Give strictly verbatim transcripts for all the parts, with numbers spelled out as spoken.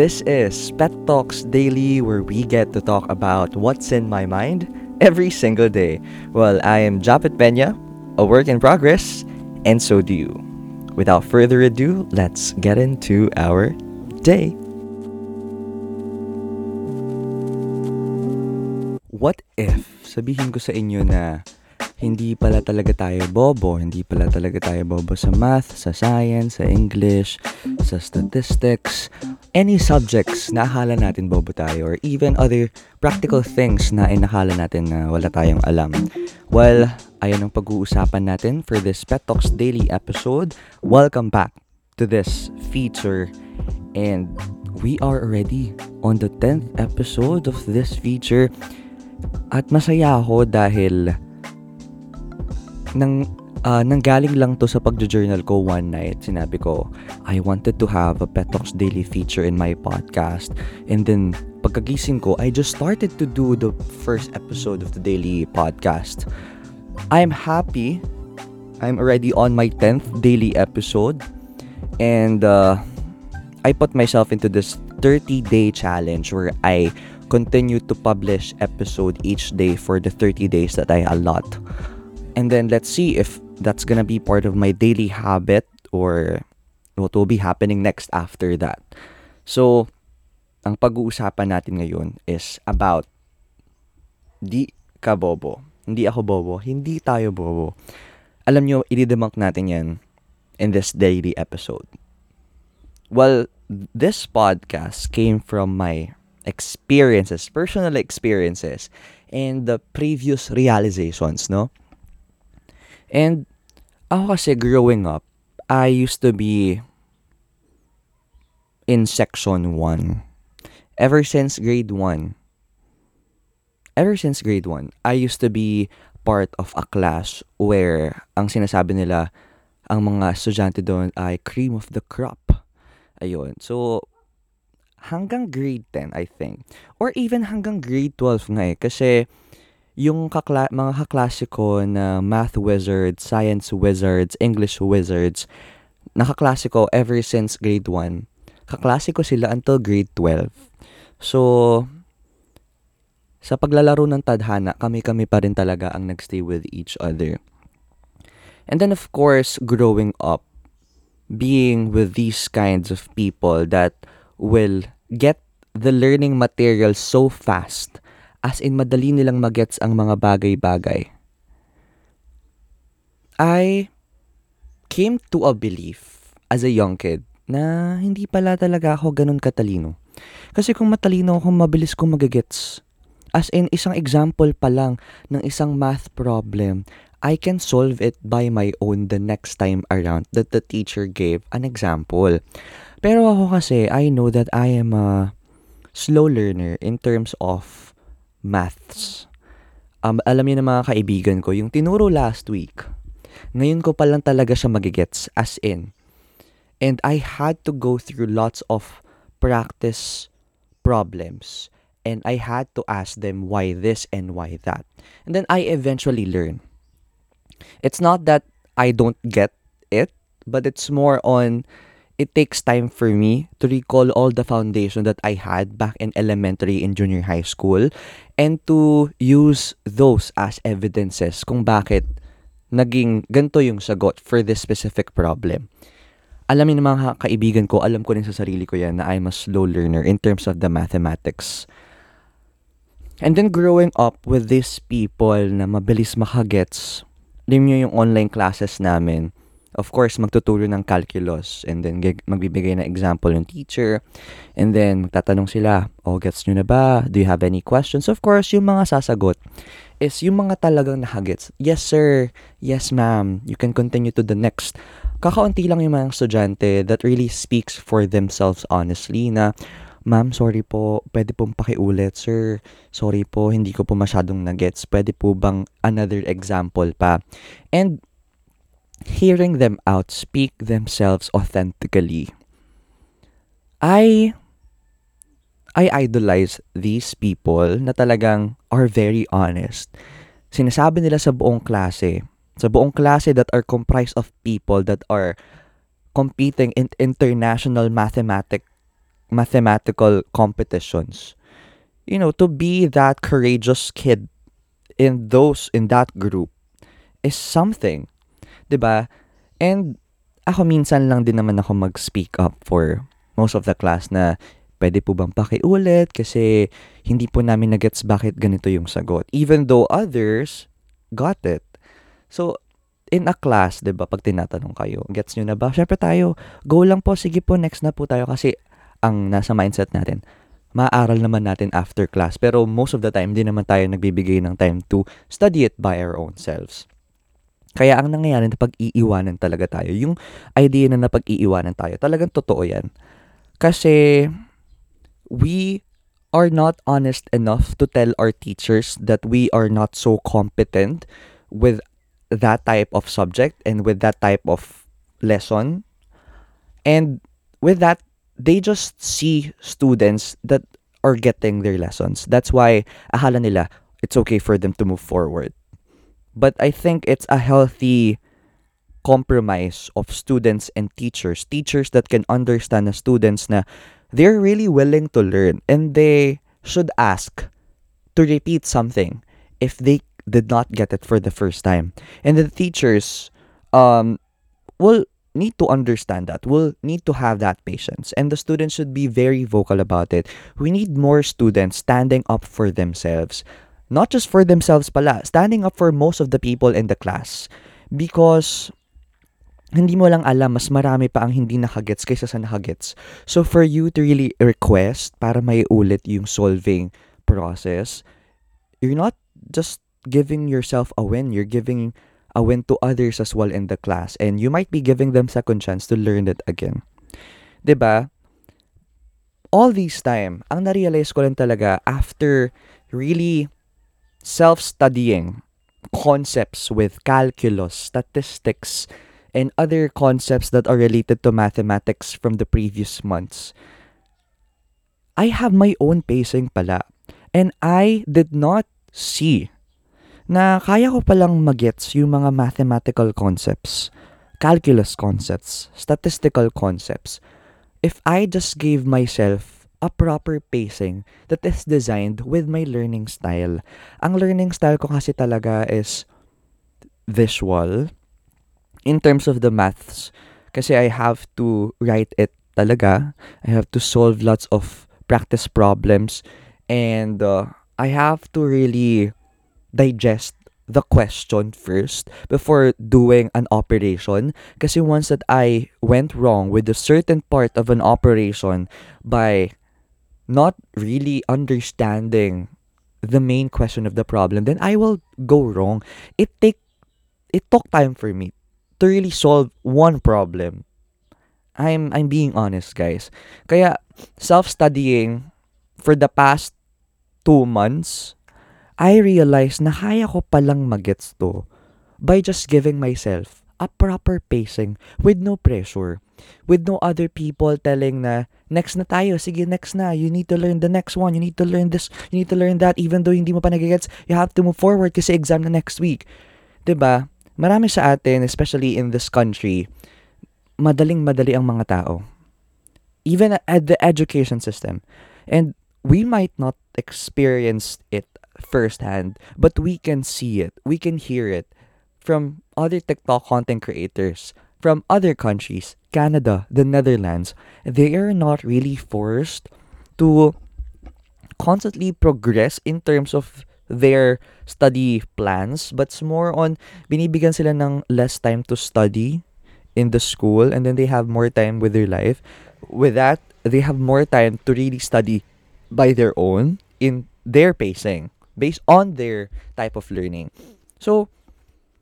This is Pet Talks Daily, where we get to talk about what's in my mind every single day. Well, I am Japheth Pena, a work in progress, and so do you. Without further ado, let's get into our day. What if sabihin ko sa inyo na hindi pala talaga tayo bobo, hindi pala talaga tayo bobo sa math, sa science, sa English, sa statistics, any subjects na akala natin bobo tayo, or even other practical things na inakala natin na wala tayong alam. Well, ayan ang pag-uusapan natin for this Pet Talks Daily episode. Welcome back to this feature, and we are already on the tenth episode of this feature, at masaya ako dahil Nang, uh, nanggaling lang to sa pag-journal ko one night. Sinabi ko, I wanted to have a Pet Talks Daily feature in my podcast. And then, pagkagising ko, I just started to do the first episode of the daily podcast. I'm happy. I'm already on my tenth daily episode. And uh, I put myself into this thirty-day challenge where I continue to publish episode each day for the thirty days that I allot. And then let's see if that's gonna be part of my daily habit or what will be happening next after that. So, ang pag-uusapan natin ngayon is about di ka bobo. Hindi ako bobo. Hindi tayo bobo. Alam nyo, i-debunk natin yan in this daily episode. Well, this podcast came from my experiences, personal experiences, and the previous realizations, no? And ako kasi growing up, I used to be in section one. Ever since grade one. Ever since grade one, I used to be part of a class where ang sinasabi nila, ang mga estudyante doon ay cream of the crop. Ayun. So, hanggang grade ten, I think. Or even hanggang grade twelve nga eh. Kasi yung kakla- mga kaklase ko na math wizards, science wizards, English wizards, nakaklase ko ever since grade one. Kaklase ko sila until grade twelve. So, sa paglalaro ng tadhana, kami-kami pa rin talaga ang nagstay with each other. And then of course, growing up, being with these kinds of people that will get the learning material so fast. As in, madali nilang magets ang mga bagay-bagay. I came to a belief as a young kid na hindi pala talaga ako ganun katalino. Kasi kung matalino ako, mabilis ko magagets. As in, isang example pa lang ng isang math problem, I can solve it by my own the next time around that the teacher gave an example. Pero ako kasi, I know that I am a slow learner in terms of maths. Um, alam niyo na mga kaibigan ko, yung tinuro last week, ngayon ko palang talaga siya magigets, as in. And I had to go through lots of practice problems. And I had to ask them why this and why that. And then I eventually learn. It's not that I don't get it, but it's more on it takes time for me to recall all the foundation that I had back in elementary and junior high school and to use those as evidences kung bakit naging ganito yung sagot for this specific problem. Alamin ng mga kaibigan ko, alam ko rin sa sarili ko yan na I'm a slow learner in terms of the mathematics. And then growing up with these people na mabilis makagets, alam nyo yung online classes namin. Of course, magtuturo ng calculus and then magbibigay na example ng teacher and then magtatanong sila, oh, gets nyo na ba? Do you have any questions? Of course, yung mga sasagot is yung mga talagang nakagets. Yes, sir. Yes, ma'am. You can continue to the next. Kakaunti lang yung mga estudyante that really speaks for themselves honestly na, ma'am, sorry po, pwede pong pakiulit. Sir, sorry po, hindi ko po masyadong nagets. Pwede po bang another example pa? And hearing them out speak themselves authentically, I I idolize these people na talagang are very honest. Sinasabi nila sa buong klase, sa buong klase that are comprised of people that are competing in international mathematic mathematical competitions. You know, to be that courageous kid in those, in that group is something, diba? And ako minsan lang din naman ako mag-speak up for most of the class na pwede po bang pakiulit kasi hindi po namin nagets bakit ganito yung sagot. Even though others got it. So, in a class, diba, pag tinatanong kayo, gets nyo na ba? Syempre tayo, go lang po, sige po, next na po tayo kasi ang nasa mindset natin, maaral naman natin after class. Pero most of the time, di naman tayo nagbibigay ng time to study it by our own selves. Kaya ang nangyayari na pag-iiwanan talaga tayo, yung idea na napag-iiwanan tayo, talagang totoo yan. Kasi we are not honest enough to tell our teachers that we are not so competent with that type of subject and with that type of lesson. And with that, they just see students that are getting their lessons. That's why akala nila it's okay for them to move forward. But I think it's a healthy compromise of students and teachers. Teachers that can understand the students na they're really willing to learn and they should ask to repeat something if they did not get it for the first time. And the teachers um, will need to understand that, will need to have that patience. And the students should be very vocal about it. We need more students standing up for themselves. Not just for themselves pala, standing up for most of the people in the class. Because hindi mo lang alam, mas marami pa ang hindi nakagets kaysa sa nakagets. So for you to really request para may ulit yung solving process, you're not just giving yourself a win, you're giving a win to others as well in the class. And you might be giving them second chance to learn it again. Diba? All this time, ang narealize ko lang talaga after really self-studying concepts with calculus, statistics, and other concepts that are related to mathematics from the previous months, I have my own pacing pala. And I did not see na kaya ko palang magets yung mga mathematical concepts, calculus concepts, statistical concepts, if I just gave myself a proper pacing that is designed with my learning style. Ang learning style ko kasi talaga is visual in terms of the maths. Kasi I have to write it talaga. I have to solve lots of practice problems. And uh, I have to really digest the question first before doing an operation. Kasi once that I went wrong with a certain part of an operation by not really understanding the main question of the problem, then I will go wrong. It take it took time for me to really solve one problem. I'm I'm being honest, guys. Kaya self-studying for the past two months, I realized na kaya ko palang magets to by just giving myself a proper pacing with no pressure, with no other people telling na, next na tayo, sige, next na, you need to learn the next one, you need to learn this, you need to learn that, even though hindi mo pa nagigets, you have to move forward kasi exam na next week. Diba? Marami sa atin, especially in this country, madaling-madali ang mga tao. Even at the education system. And we might not experience it firsthand, but we can see it, we can hear it from other TikTok content creators, from other countries, Canada, the Netherlands. They are not really forced to constantly progress in terms of their study plans, but it's more on binibigyan sila ng less time to study in the school, and then they have more time with their life. With that, they have more time to really study by their own, in their pacing, based on their type of learning. So,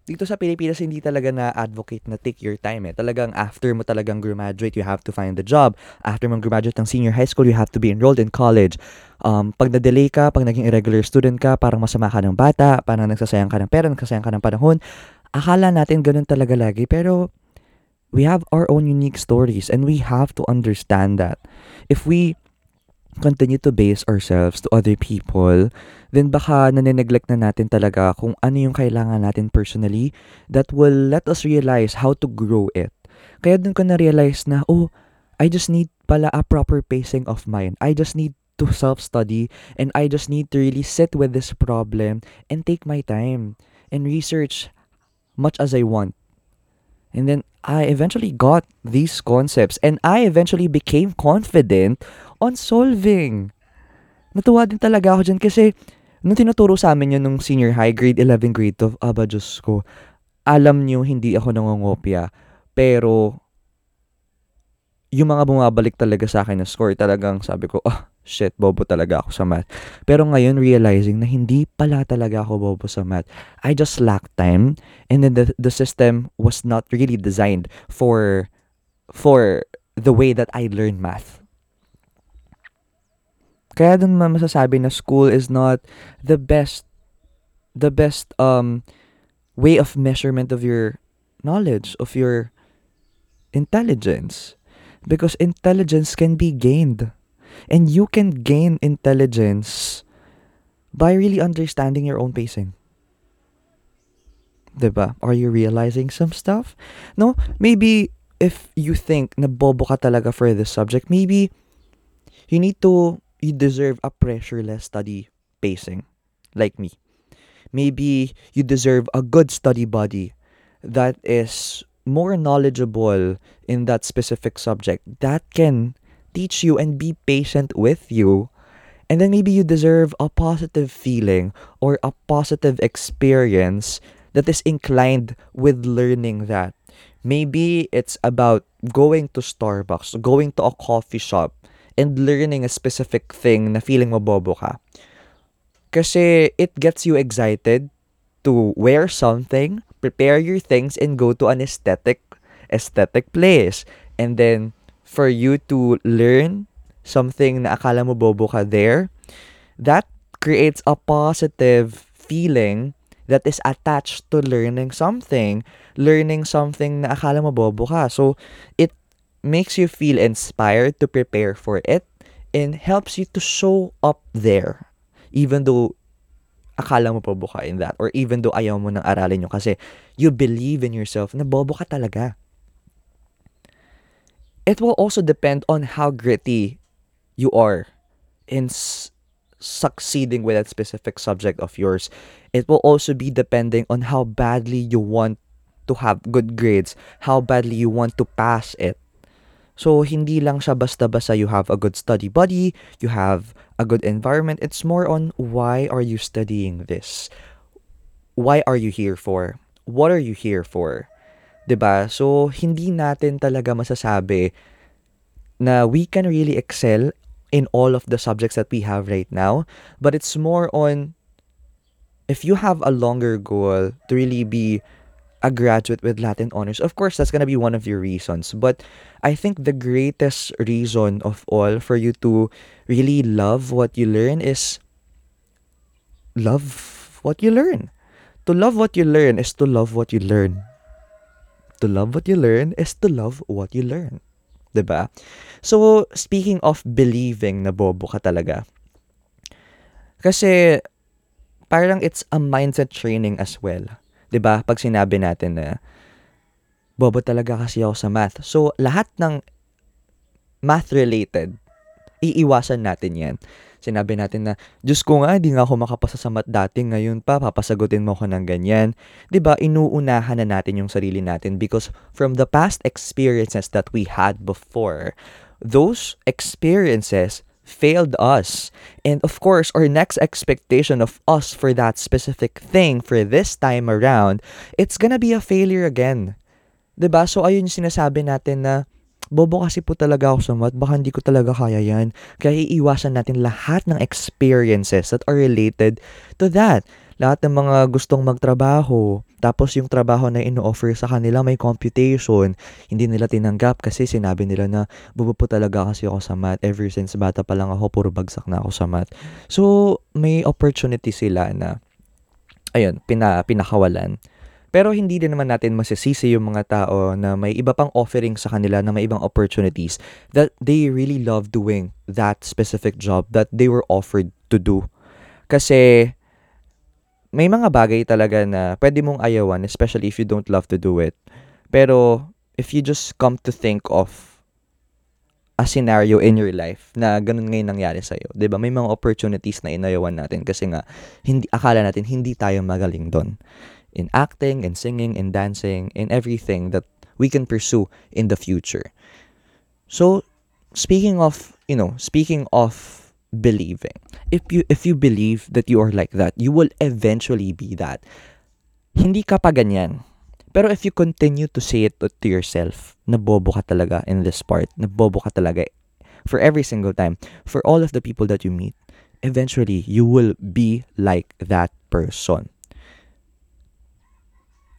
dito sa Pilipinas, hindi talaga na-advocate na take your time eh. Talagang after mo talagang graduate, you have to find the job. After mo graduate ng senior high school, you have to be enrolled in college. Um, pag na-delay ka, pag naging irregular student ka, parang masama ka ng bata, parang nagsasayang ka ng pera, nagsasayang ka ng panahon. Akala natin ganun talaga lagi, pero we have our own unique stories and we have to understand that. If we continue to base ourselves to other people, then baka nanineglect na natin talaga kung ano yung kailangan natin personally that will let us realize how to grow it. Kaya dun ko na-realize na, oh, I just need pala a proper pacing of mine. I just need to self-study and I just need to really sit with this problem and take my time and research much as I want. And then I eventually got these concepts and I eventually became confident on solving. Natuwa din talaga ako dyan kasi nung tinuturo sa amin yun nung senior high, grade eleven, grade of Aba, Diyos ko, alam nyo, hindi ako nangongopia. Pero yung mga bumabalik talaga sa akin na score, talagang sabi ko, oh, shit, bobo talaga ako sa math. Pero ngayon, realizing na hindi pala talaga ako bobo sa math. I just lacked time, and then the, the system was not really designed for, for the way that I learn math. Kaya dun masasabi na school is not the best, the best um way of measurement of your knowledge, of your intelligence. Because intelligence can be gained. And you can gain intelligence by really understanding your own pacing. Diba? Are you realizing some stuff? No? Maybe if you think na bobo ka talaga for this subject, maybe you need to, you deserve a pressureless study pacing like me. Maybe you deserve a good study buddy that is more knowledgeable in that specific subject that can teach you and be patient with you. And then maybe you deserve a positive feeling or a positive experience that is inclined with learning that. Maybe it's about going to Starbucks, going to a coffee shop, and learning a specific thing na feeling mo bobo ka. Kasi it gets you excited to wear something, prepare your things, and go to an aesthetic, aesthetic place. And then, for you to learn something na akala mo bobo ka there, that creates a positive feeling that is attached to learning something, learning something na akala mo bobo ka. So, it makes you feel inspired to prepare for it and helps you to show up there, even though akala mo bobo ka in that, or even though ayaw mo nang aralin yun kasi you believe in yourself na bobo ka talaga. It will also depend on how gritty you are in s- succeeding with that specific subject of yours. It will also be depending on how badly you want to have good grades, how badly you want to pass it. So, hindi lang siya basta-basta you have a good study buddy, you have a good environment. It's more on why are you studying this? Why are you here for? What are you here for? Diba? So, hindi natin talaga masasabi na we can really excel in all of the subjects that we have right now. But it's more on, if you have a longer goal to really be a graduate with Latin honors, of course, that's gonna be one of your reasons. But I think the greatest reason of all for you to really love what you learn is love what you learn. To love what you learn is to love what you learn. To love what you learn is to love what you learn. Diba? So, speaking of believing na bobo ka talaga, kasi parang it's a mindset training as well. Diba? Pag sinabi natin na bobo talaga kasi ako sa math. So, lahat ng math-related, iiwasan natin yan. Sinabi natin na, Diyos ko nga, di nga ako makapasa sa math dati, ngayon pa, papasagutin mo ko ng ganyan. Diba, inuunahan na natin yung sarili natin because from the past experiences that we had before, those experiences failed us. And of course, our next expectation of us for that specific thing for this time around, it's gonna be a failure again. Diba? So, ayun yung sinasabi natin na, bobo kasi po talaga ako sa math, baka hindi ko talaga kaya yan. Kaya iiwasan natin lahat ng experiences that are related to that. Lahat ng mga gustong magtrabaho, tapos yung trabaho na ino-offer sa kanila may computation, hindi nila tinanggap kasi sinabi nila na bobo po talaga kasi ako sa math. Ever since bata pa lang ako, puro bagsak na ako sa math. So, may opportunity sila na, ayun, pina, pinakawalan. Pero hindi din naman natin masisisi yung mga tao na may iba pang offering sa kanila, na may ibang opportunities, that they really love doing that specific job that they were offered to do. Kasi may mga bagay talaga na pwede mong ayawan, especially if you don't love to do it. Pero if you just come to think of a scenario in your life na ganun ngayon nangyari sa'yo. Diba? May mga opportunities na inayawan natin kasi nga, hindi, akala natin hindi tayo magaling doon. In acting, in singing, in dancing, in everything that we can pursue in the future. So, speaking of, you know, speaking of believing, if you, if you believe that you are like that, you will eventually be that. Hindi ka pa ganyan. Pero if you continue to say it to yourself, nabobo ka talaga in this part, nabobo ka talaga for every single time, for all of the people that you meet, eventually, you will be like that person.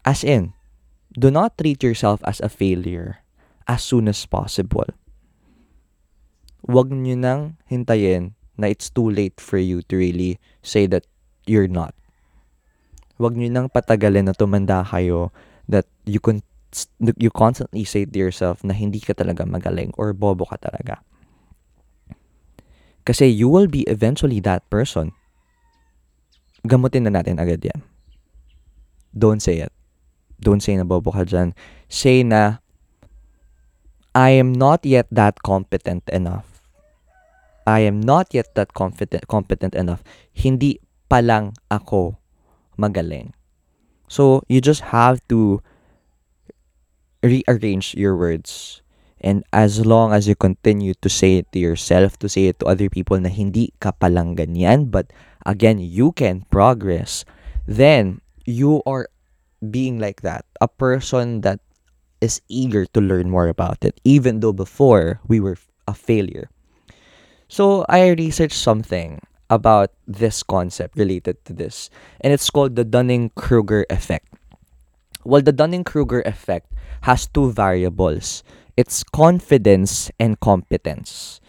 As in, do not treat yourself as a failure as soon as possible. Huwag nyo nang hintayin na it's too late for you to really say that you're not. Huwag nyo nang patagalin na tumanda kayo that you con- you constantly say to yourself na hindi ka talaga magaling or bobo ka talaga. Kasi you will be eventually that person. Gamutin na natin agad yan. Don't say it. Don't say na bobo ka dyan. Say na, I am not yet that competent enough. I am not yet that competent, competent enough. Hindi pa lang ako magaling. So, you just have to rearrange your words. And as long as you continue to say it to yourself, to say it to other people na hindi ka palang ganyan, but again, you can progress, then you are being like that. A person that is eager to learn more about it, even though before we were a failure. So, I researched something about this concept related to this. And it's called the Dunning-Kruger effect. Well, the Dunning-Kruger effect has two variables. It's confidence and competence.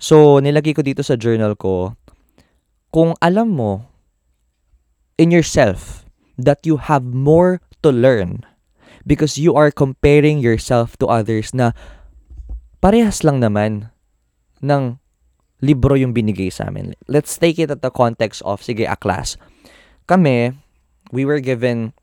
So, nilagay ko dito sa journal ko, kung alam mo in yourself that you have more to learn because you are comparing yourself to others na parehas lang naman ng libro yung binigay sa amin. Let's take it at the context of, sige, a class. Kami, we were given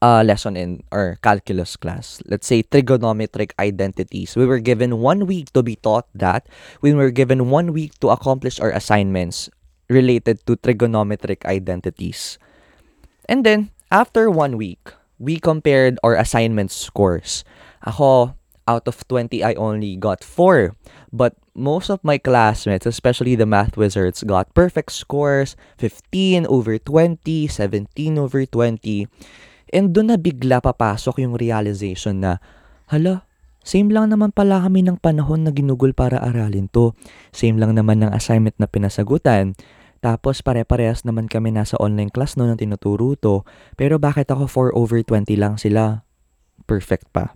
a lesson in our calculus class. Let's say trigonometric identities. We were given one week to be taught that. We were given one week to accomplish our assignments related to trigonometric identities. And then, after one week, we compared our assignment scores. Ako, out of twenty, I only got four. But most of my classmates, especially the math wizards, got perfect scores, fifteen over twenty, seventeen over twenty. And doon na bigla papasok yung realization na, hala, same lang naman pala kami ng panahon na ginugol para aralin to. Same lang naman ng assignment na pinasagutan. Tapos pare-parehas naman kami nasa online class noon ang tinuturo to. Pero bakit ako four over twenty lang sila? Perfect pa.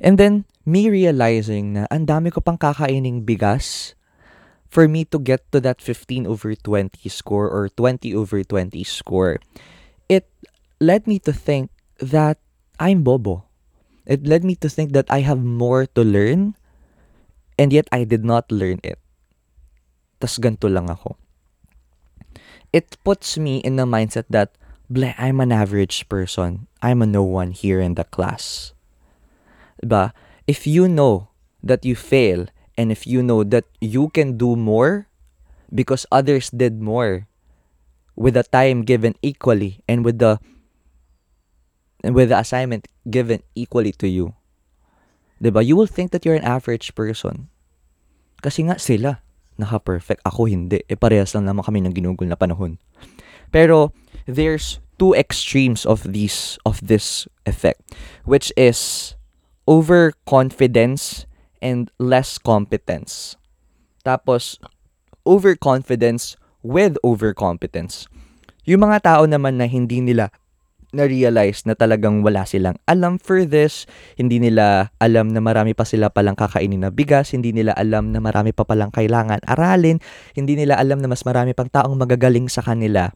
And then, me realizing na ang dami ko pang kakaining bigas for me to get to that fifteen over twenty score or twenty over twenty score, it led me to think that I'm bobo. It led me to think that I have more to learn and yet I did not learn it. Tas ganito lang ako. It puts me in the mindset that, bleh, I'm an average person. I'm a no one here in the class. But if you know that you fail and if you know that you can do more because others did more with the time given equally and with the and with the assignment given equally to you, diba? You will think that you're an average person. Kasi nga sila naka-perfect, ako hindi. E parehas lang naman kami ng ginugol na panahon. Pero there's two extremes of these of this effect, which is overconfidence and less competence. Tapos, overconfidence with overcompetence. Yung mga tao naman na hindi nila na-realize na talagang wala silang alam for this, hindi nila alam na marami pa sila palang kakainin na bigas, hindi nila alam na marami pa palang kailangan aralin, hindi nila alam na mas marami pang taong magagaling sa kanila.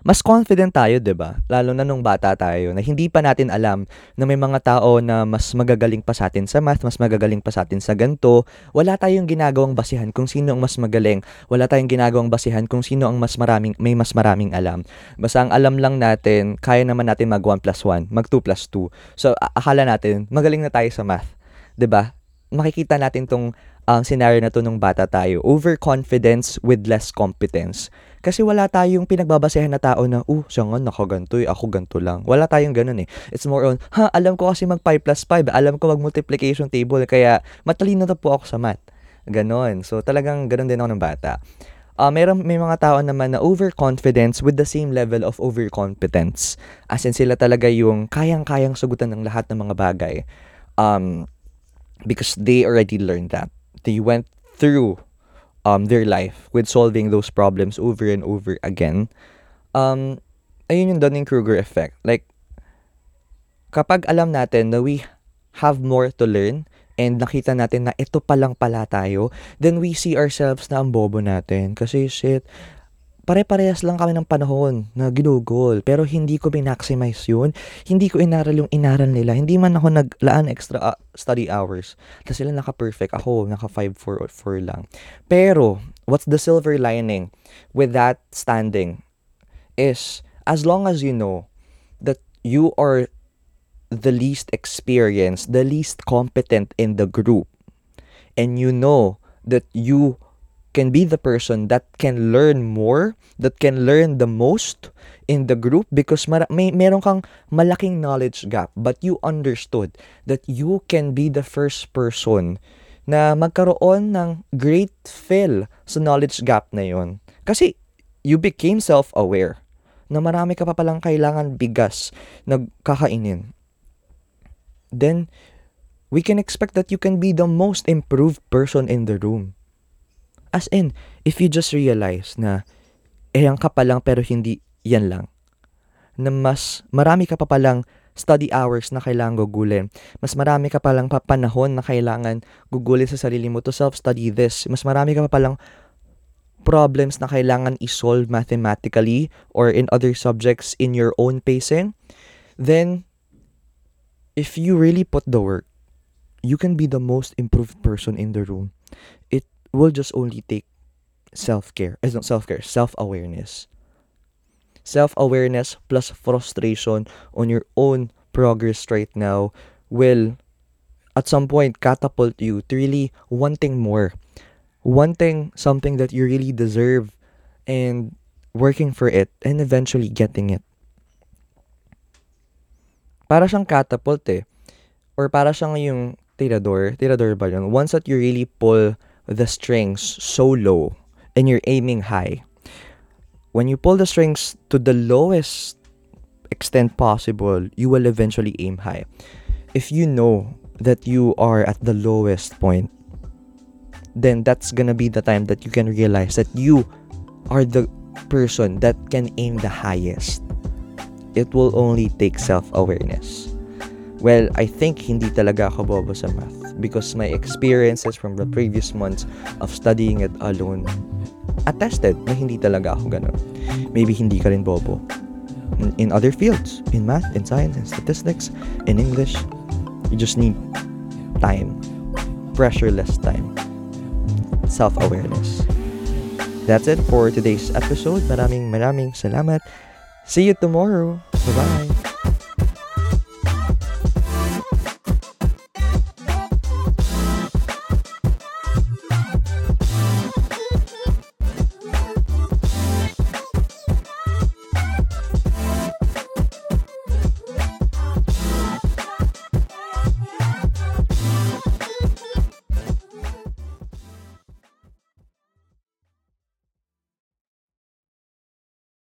Mas confident tayo, diba? Lalo na nung bata tayo na hindi pa natin alam na may mga tao na mas magagaling pa sa atin sa math, mas magagaling pa sa atin sa ganito. Wala tayong ginagawang basihan kung sino ang mas magaling. Wala tayong ginagawang basihan kung sino ang mas maraming, may mas maraming alam. Basta ang alam lang natin, kaya naman natin mag one plus one, mag two plus two. So, akala natin, magaling na tayo sa math. 'Di ba? Makikita natin tong um, scenario na to nung bata tayo. Overconfidence with less competence. Kasi wala tayong pinagbabasehan na tao na, uh, siya nga nakaganto eh, ako ganto lang. Wala tayong ganun eh. It's more on, ha, alam ko kasi mag five plus five, alam ko mag multiplication table, kaya matalino na po ako sa math. Ganon. So, talagang ganon din ako ng bata. Uh, meron, may mga tao naman na overconfidence with the same level of overcompetence. As in, sila talaga yung kayang-kayang sagutan ng lahat ng mga bagay. Um, because they already learned that. They went through um their life with solving those problems over and over again. Um ayun yung Dunning-Kruger effect. Like, kapag alam natin na we have more to learn and nakita natin na ito pa lang pala tayo, then we see ourselves na ang bobo natin kasi shit, pare-parehas lang kami ng panahon na ginugol, pero hindi ko binaximize yun, hindi ko inaral yung inaral nila, hindi man ako naglaan extra uh, study hours, kasi sila naka-perfect, ako naka five four four lang. Pero, what's the silver lining with that standing is, as long as you know that you are the least experienced, the least competent in the group, and you know that you can be the person that can learn more, that can learn the most in the group, because mar- may meron kang malaking knowledge gap, but you understood that you can be the first person na magkaroon ng great fill sa knowledge gap na yun. Kasi you became self-aware na marami ka pa palang kailangan bigas na kakainin. Then, we can expect that you can be the most improved person in the room. As in, if you just realize na eh, yan ka pa lang pero hindi yan lang. Na mas marami ka pa palang study hours na kailangan gugulin. Mas marami ka palang panahon na kailangan gugulin sa sarili mo to self-study this. Mas marami ka pa palang problems na kailangan isolve mathematically or in other subjects in your own pacing. Then, if you really put the work, you can be the most improved person in the room. It will just only take self-care. It's not self-care, self-awareness. Self-awareness plus frustration on your own progress right now will, at some point, catapult you to really wanting more. Wanting something that you really deserve and working for it and eventually getting it. Para siyang catapult eh. Or para siyang yung tirador. Tirador ba yun? Once that you really pull the strings so low and you're aiming high, when you pull the strings to the lowest extent possible, you will eventually aim high. If you know that you are at the lowest point, then that's gonna be the time that you can realize that you are the person that can aim the highest. It will only take self-awareness. Well, I think hindi talaga ako bobo sa math because my experiences from the previous months of studying it alone attested na hindi talaga ako ganun. Maybe hindi ka rin bobo in, in other fields, in math, in science, in statistics, in English. You just need time, pressureless time, self-awareness. That's it for today's episode. Maraming maraming salamat. See you tomorrow. Bye-bye.